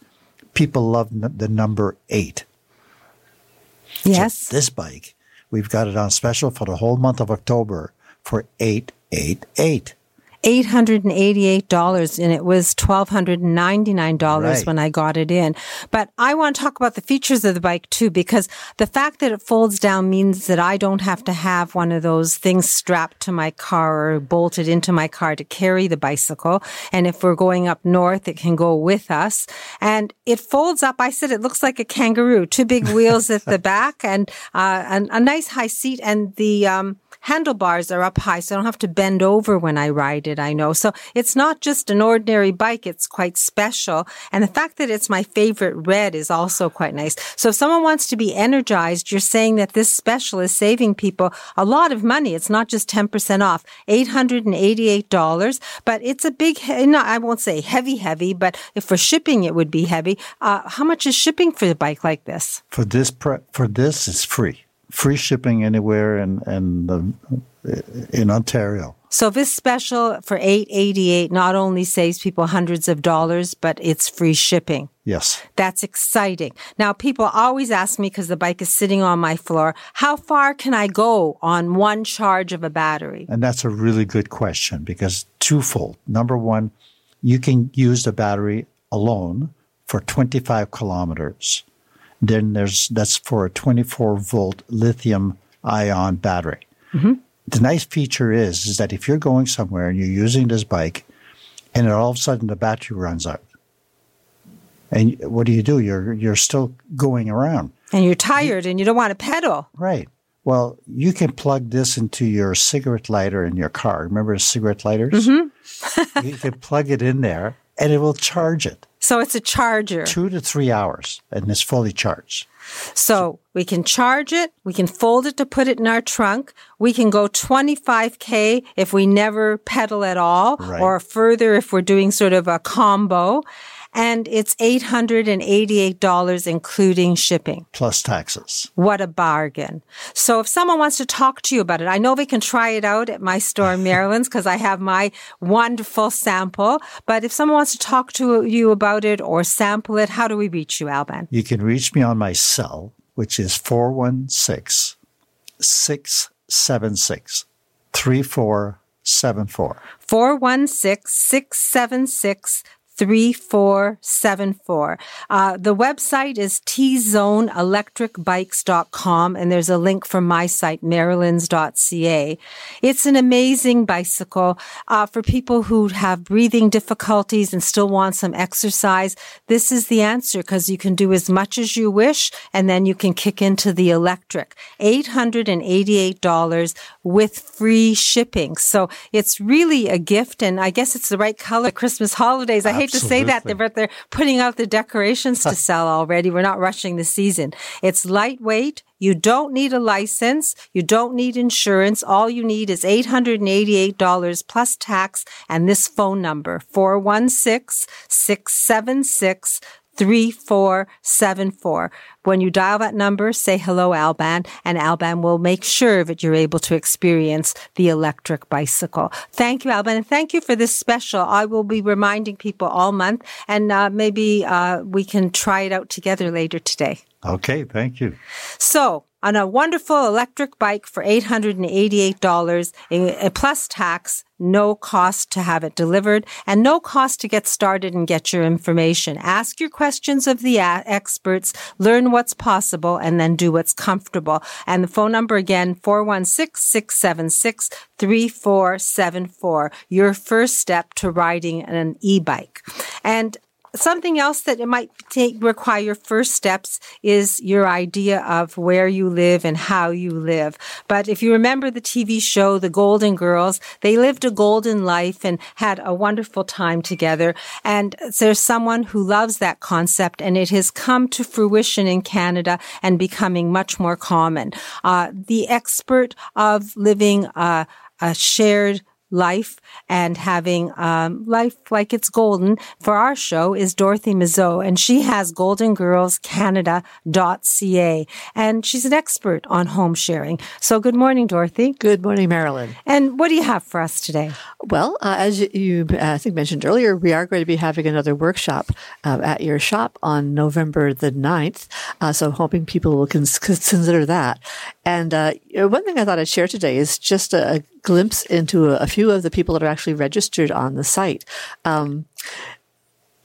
people love the number eight. Yes. So this bike, we've got it on special for the whole month of October for eight eight eight. eight hundred eighty-eight dollars, and it was one thousand two hundred ninety-nine dollars right. when I got it in. But I want to talk about the features of the bike too, because the fact that it folds down means that I don't have to have one of those things strapped to my car or bolted into my car to carry the bicycle. And if we're going up north, it can go with us. And it folds up. I said it looks like a kangaroo, two big wheels at the back and uh, an, a nice high seat, and the um handlebars are up high, so I don't have to bend over when I ride it, I know. So it's not just an ordinary bike. It's quite special. And the fact that it's my favorite red is also quite nice. So if someone wants to be energized, you're saying that this special is saving people a lot of money. It's not just ten percent off, eight hundred eighty-eight dollars. But it's a big, no, I won't say heavy, heavy, but if for shipping, it would be heavy. Uh, how much is shipping for a bike like this? For this, pre- for this, it's free. Free shipping anywhere in in, the, in Ontario. So this special for eight dollars and eighty-eight cents not only saves people hundreds of dollars, but it's free shipping. Yes. That's exciting. Now, people always ask me, because the bike is sitting on my floor, how far can I go on one charge of a battery? And that's a really good question, because twofold. Number one, you can use the battery alone for twenty-five kilometers. Then there's that's for a twenty-four volt lithium ion battery. Mm-hmm. The nice feature is, is that if you're going somewhere and you're using this bike and all of a sudden the battery runs out, and what do you do? You're you're still going around. And you're tired you, and you don't want to pedal. Right. Well, you can plug this into your cigarette lighter in your car. Remember cigarette lighters? Mm-hmm. You can plug it in there and it will charge it. So it's a charger. Two to three hours, and it's fully charged. So we can charge it. We can fold it to put it in our trunk. We can go twenty-five K if we never pedal at all, right, or further if we're doing sort of a combo. And it's eight hundred eighty-eight dollars, including shipping. Plus taxes. What a bargain. So if someone wants to talk to you about it, I know they can try it out at my store in Maryland's, because I have my wonderful sample. But if someone wants to talk to you about it or sample it, how do we reach you, Alban? You can reach me on my cell, which is four one six, six seven six, three four seven four. four one six, six seven six, three four seven four. three four seven four. Uh, the website is T Zone Electric Bikes dot com, and there's a link from my site, Marilyns dot C A. It's an amazing bicycle uh, for people who have breathing difficulties and still want some exercise. This is the answer, because you can do as much as you wish, and then you can kick into the electric. eight hundred eighty-eight dollars with free shipping. So it's really a gift, and I guess it's the right color Christmas holidays. I I hate to say that, but they're putting out the decorations to sell already. We're not rushing the season. It's lightweight. You don't need a license. You don't need insurance. All you need is eight hundred eighty-eight dollars plus tax, and this phone number, four one six, six seven six, three four seven four. When you dial that number, say hello, Alban, and Alban will make sure that you're able to experience the electric bicycle. Thank you, Alban, and thank you for this special. I will be reminding people all month, and uh, maybe uh, we can try it out together later today. Okay, thank you. So, on a wonderful electric bike for eight hundred eighty-eight dollars plus tax, no cost to have it delivered, and no cost to get started and get your information. Ask your questions of the experts, learn what's possible, and then do what's comfortable. And the phone number again, four one six, six seven six, three four seven four, your first step to riding an e-bike. And something else that it might take, require first steps is your idea of where you live and how you live. But if you remember the T V show, The Golden Girls, they lived a golden life and had a wonderful time together. And there's someone who loves that concept, and it has come to fruition in Canada and becoming much more common. Uh, the expert of living a, a shared life and having um, life like it's golden for our show is Dorothy Mizeau, and she has golden girls canada dot c a, and she's an expert on home sharing. So good morning, Dorothy. Good morning, Marilyn. And what do you have for us today? Well, uh, as you uh, I think mentioned earlier, we are going to be having another workshop uh, at your shop on November the ninth, uh, so I'm hoping people will cons- consider that. And uh, one thing I thought I'd share today is just a, a glimpse into a, a few of the people that are actually registered on the site. Um,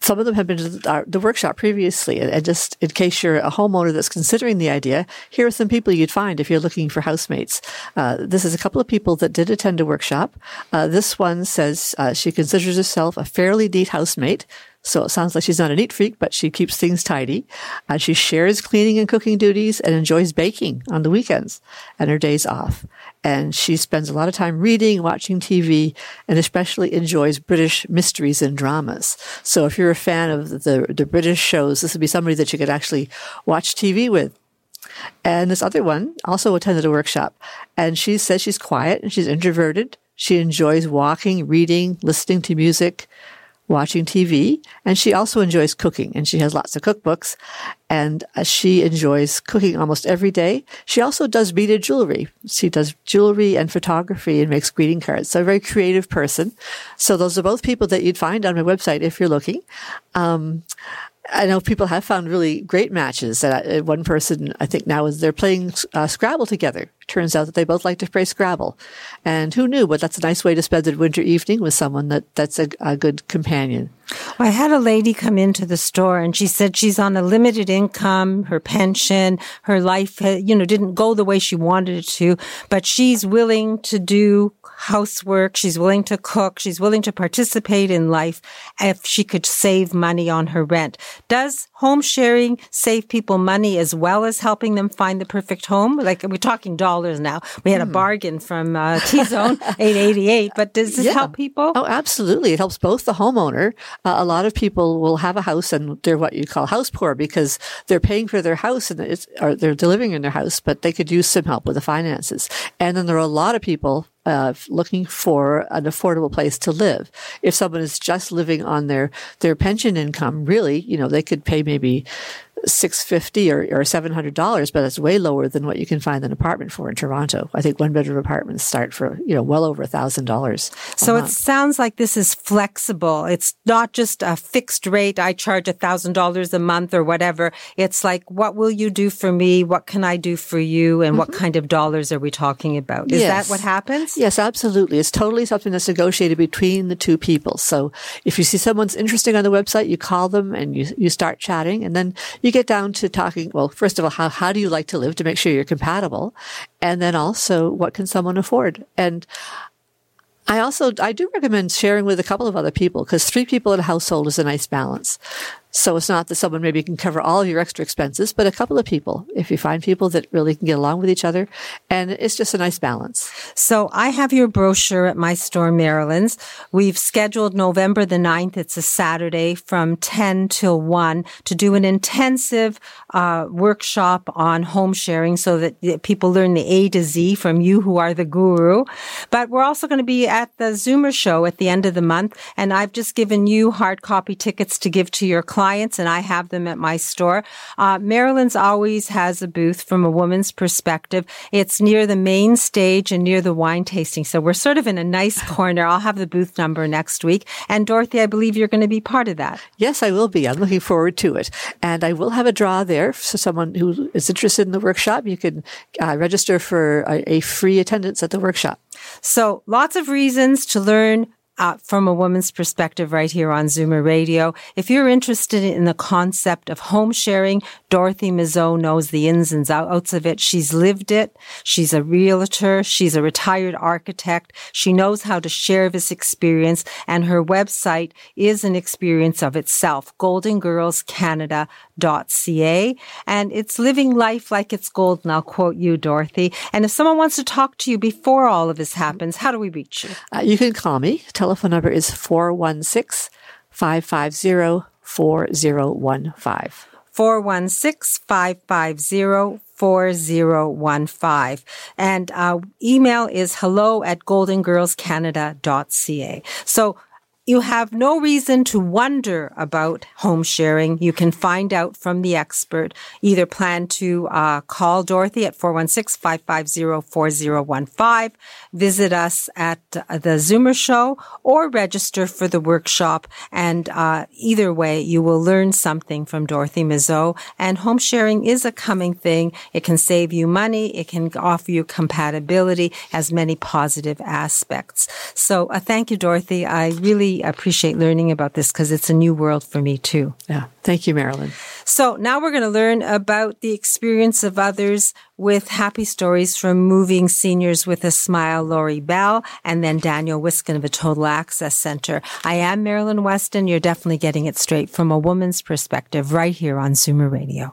some of them have been to the, uh, the workshop previously. And just in case you're a homeowner that's considering the idea, here are some people you'd find if you're looking for housemates. Uh, this is a couple of people that did attend a workshop. Uh, this one says uh, she considers herself a fairly neat housemate. So it sounds like she's not a neat freak, but she keeps things tidy. Uh, she shares cleaning and cooking duties and enjoys baking on the weekends and her days off. And she spends a lot of time reading, watching T V, and especially enjoys British mysteries and dramas. So if you're a fan of the, the British shows, this would be somebody that you could actually watch T V with. And this other one also attended a workshop, and she says she's quiet and she's introverted. She enjoys walking, reading, listening to music, watching T V, and she also enjoys cooking, and she has lots of cookbooks, and uh, she enjoys cooking almost every day. She also does beaded jewelry. She does jewelry and photography and makes greeting cards. So a very creative person. So those are both people that you'd find on my website if you're looking. Um, I know people have found really great matches. And one person, I think now, is they're playing uh, Scrabble together. Turns out that they both like to play Scrabble. And who knew? But that's a nice way to spend a winter evening with someone that, that's a, a good companion. I had a lady come into the store, and she said she's on a limited income, her pension, her life, you know, didn't go the way she wanted it to, but she's willing to do housework. She's willing to cook. She's willing to participate in life if she could save money on her rent. Does home sharing save people money as well as helping them find the perfect home? Like, we're talking dollars now. We had mm. a bargain from uh, T-Zone, eight eighty-eight, but does this yeah. help people? Oh, absolutely. It helps both the homeowner. Uh, a lot of people will have a house, and they're what you call house poor because they're paying for their house and it's, or they're living in their house, but they could use some help with the finances. And then there are a lot of people Uh, looking for an affordable place to live. If someone is just living on their, their pension income, really, you know, they could pay maybe six hundred fifty dollars or, or seven hundred dollars, but it's way lower than what you can find an apartment for in Toronto. I think one-bedroom apartments start for, you know, well over one thousand dollars. So it sounds like this is flexible. It's not just a fixed rate. I charge one thousand dollars a month or whatever. It's like, what will you do for me? What can I do for you? And mm-hmm. what kind of dollars are we talking about? Is yes. that what happens? Yes, absolutely. It's totally something that's negotiated between the two people. So if you see someone's interesting on the website, you call them and you, you start chatting, and then you You get down to talking, well, first of all, how, how do you like to live to make sure you're compatible? And then also, what can someone afford? And I also, I do recommend sharing with a couple of other people, because three people in a household is a nice balance. So it's not that someone maybe can cover all of your extra expenses, but a couple of people, if you find people that really can get along with each other, and it's just a nice balance. So I have your brochure at my store, Marilyns. We've scheduled November the ninth. It's a Saturday from ten till one to do an intensive uh, workshop on home sharing so that people learn the A to Z from you, who are the guru. But we're also going to be at the Zoomer show at the end of the month, and I've just given you hard copy tickets to give to your clients. clients, and I have them at my store. Uh, Marilyns always has a booth from a woman's perspective. It's near the main stage and near the wine tasting. So we're sort of in a nice corner. I'll have the booth number next week. And Dorothy, I believe you're going to be part of that. Yes, I will be. I'm looking forward to it. And I will have a draw there. So someone who is interested in the workshop, you can uh, register for a, a free attendance at the workshop. So lots of reasons to learn Uh, from a woman's perspective right here on Zoomer Radio. If you're interested in the concept of home sharing, Dorothy Mizeau knows the ins and outs of it. She's lived it. She's a realtor. She's a retired architect. She knows how to share this experience, and her website is an experience of itself, golden girls canada dot c a. And it's living life like it's gold, and I'll quote you, Dorothy. And if someone wants to talk to you before all of this happens, how do we reach you? Uh, you can call me. Telephone number is four one six, five five zero, four zero one five. four one six, five five zero, four zero one five. four zero one five. And our email is hello at golden girls canada dot c a. So you have no reason to wonder about home sharing. You can find out from the expert. Either plan to uh, call Dorothy at four one six, five five zero, four zero one five, visit us at the Zoomer Show, or register for the workshop. And uh, either way, you will learn something from Dorothy Mizeau. And home sharing is a coming thing. It can save you money. It can offer you compatibility, as many positive aspects. So uh, thank you, Dorothy. I really appreciate learning about this because it's a new world for me too. Yeah. Thank you, Marilyn. So now we're going to learn about the experience of others with happy stories from Moving Seniors with a Smile, Lori Bell, and then Daniel Wiskin of the Total Access Center. I am Marilyn Weston. You're definitely getting it straight from a woman's perspective right here on Zoomer Radio.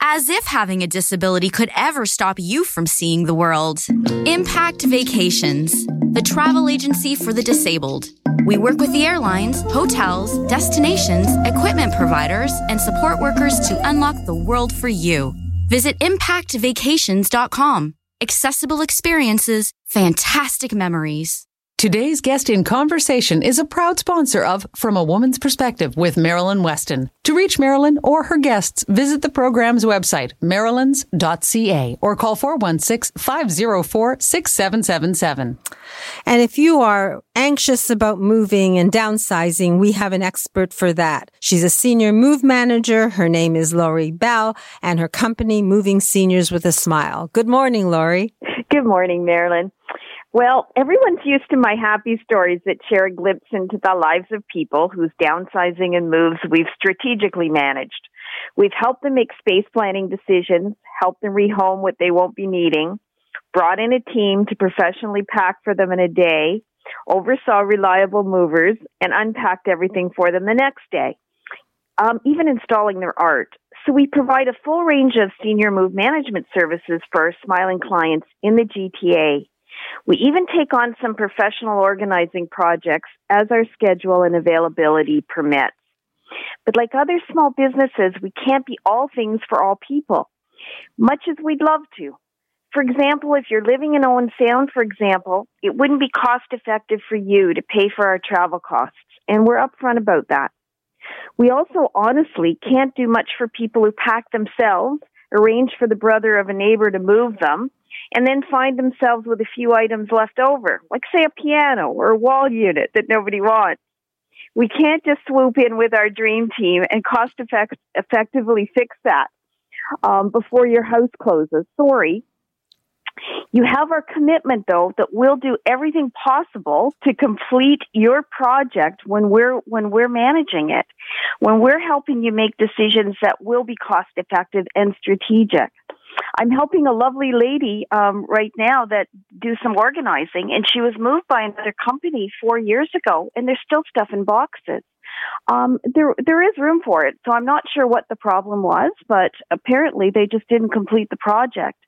As if having a disability could ever stop you from seeing the world. Impact Vacations, the travel agency for the disabled. We work with the airlines, hotels, destinations, equipment providers, and support workers to unlock the world for you. Visit impact vacations dot com. Accessible experiences, fantastic memories. Today's guest in conversation is a proud sponsor of From a Woman's Perspective with Marilyn Weston. To reach Marilyn or her guests, visit the program's website, Marilyns dot c a, or call four one six, five zero four, six seven seven seven. And if you are anxious about moving and downsizing, we have an expert for that. She's a senior move manager. Her name is Lori Bell, and her company, Moving Seniors with a Smile. Good morning, Lori. Good morning, Marilyn. Well, everyone's used to my happy stories that share a glimpse into the lives of people whose downsizing and moves we've strategically managed. We've helped them make space planning decisions, helped them rehome what they won't be needing, brought in a team to professionally pack for them in a day, oversaw reliable movers, and unpacked everything for them the next day, um, even installing their art. So we provide a full range of senior move management services for our smiling clients in the G T A. We even take on some professional organizing projects as our schedule and availability permits. But like other small businesses, we can't be all things for all people, much as we'd love to. For example, if you're living in Owen Sound, for example, it wouldn't be cost effective for you to pay for our travel costs, and we're upfront about that. We also honestly can't do much for people who pack themselves, arrange for the brother of a neighbor to move them, and then find themselves with a few items left over, like, say, a piano or a wall unit that nobody wants. We can't just swoop in with our dream team and cost effect- effectively fix that um, before your house closes. Sorry. You have our commitment, though, that we'll do everything possible to complete your project when we're when we're managing it, when we're helping you make decisions that will be cost effective and strategic. I'm helping a lovely lady um, right now that do some organizing, and she was moved by another company four years ago, and there's still stuff in boxes. Um, there, there is room for it, so I'm not sure what the problem was, but apparently they just didn't complete the project.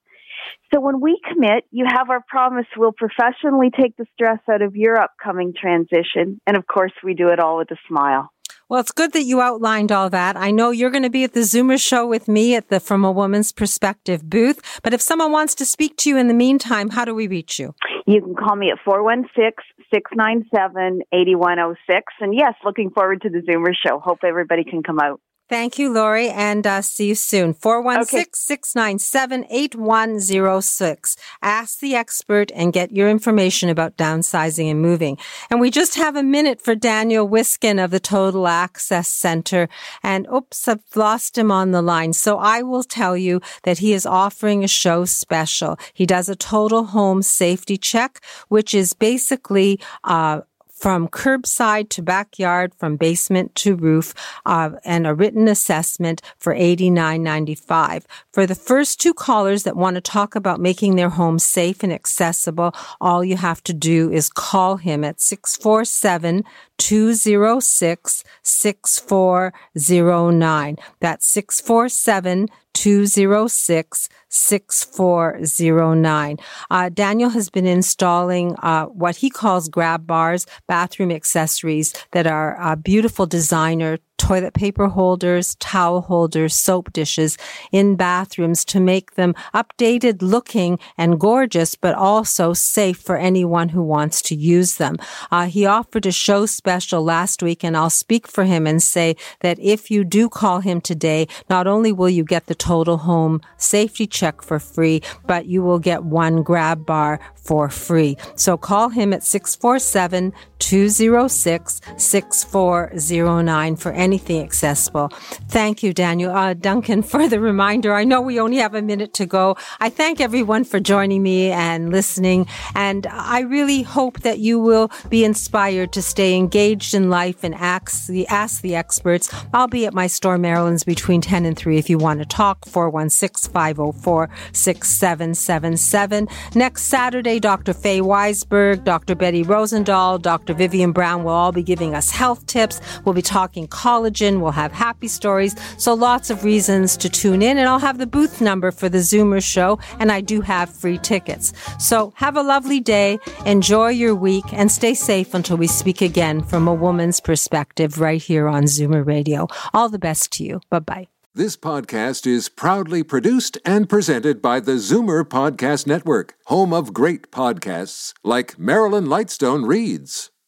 So when we commit, you have our promise we'll professionally take the stress out of your upcoming transition, and of course we do it all with a smile. Well, it's good that you outlined all that. I know you're going to be at the Zoomer Show with me at the From a Woman's Perspective booth. But if someone wants to speak to you in the meantime, how do we reach you? You can call me at four one six, six nine seven, eight one zero six. And yes, looking forward to the Zoomer Show. Hope everybody can come out. Thank you, Lori, and uh, see you soon. four one six, six nine seven, eight one zero six. Ask the expert and get your information about downsizing and moving. And we just have a minute for Daniel Wiskin of the Total Access Center. And oops, I've lost him on the line. So I will tell you that he is offering a show special. He does a total home safety check, which is basically... uh from curbside to backyard, from basement to roof, uh, and a written assessment for eighty-nine dollars and ninety-five cents. For the first two callers that want to talk about making their home safe and accessible, all you have to do is call him at six four seven, two zero six, six four zero nine. That's six four seven, two zero six, six four zero nine. Uh, Daniel has been installing uh, what he calls grab bars, bathroom accessories that are uh, beautiful designer toilet paper holders, towel holders, soap dishes in bathrooms to make them updated looking and gorgeous, but also safe for anyone who wants to use them. Uh, he offered a show special last week, and I'll speak for him and say that if you do call him today, not only will you get the Total Home Safety Check for free, but you will get one grab bar for free. So call him at six four seven, two zero six, six four zero nine for anything accessible. Thank you, Daniel. Uh, Duncan, for the reminder. I know we only have a minute to go. I thank everyone for joining me and listening, and I really hope that you will be inspired to stay engaged in life and ask the, ask the experts. I'll be at my store, Marilyns, between ten and three if you want to talk, four one six, five zero four, six seven seven seven. Next Saturday, Doctor Faye Weisberg, Doctor Betty Rosendahl, Doctor Vivian Brown will all be giving us health tips. We'll be talking collagen. We'll have happy stories. So lots of reasons to tune in. And I'll have the booth number for the Zoomer show. And I do have free tickets. So have a lovely day. Enjoy your week and stay safe until we speak again from a woman's perspective right here on Zoomer Radio. All the best to you. Bye-bye. This podcast is proudly produced and presented by the Zoomer Podcast Network, home of great podcasts like Marilyn Lightstone Reads,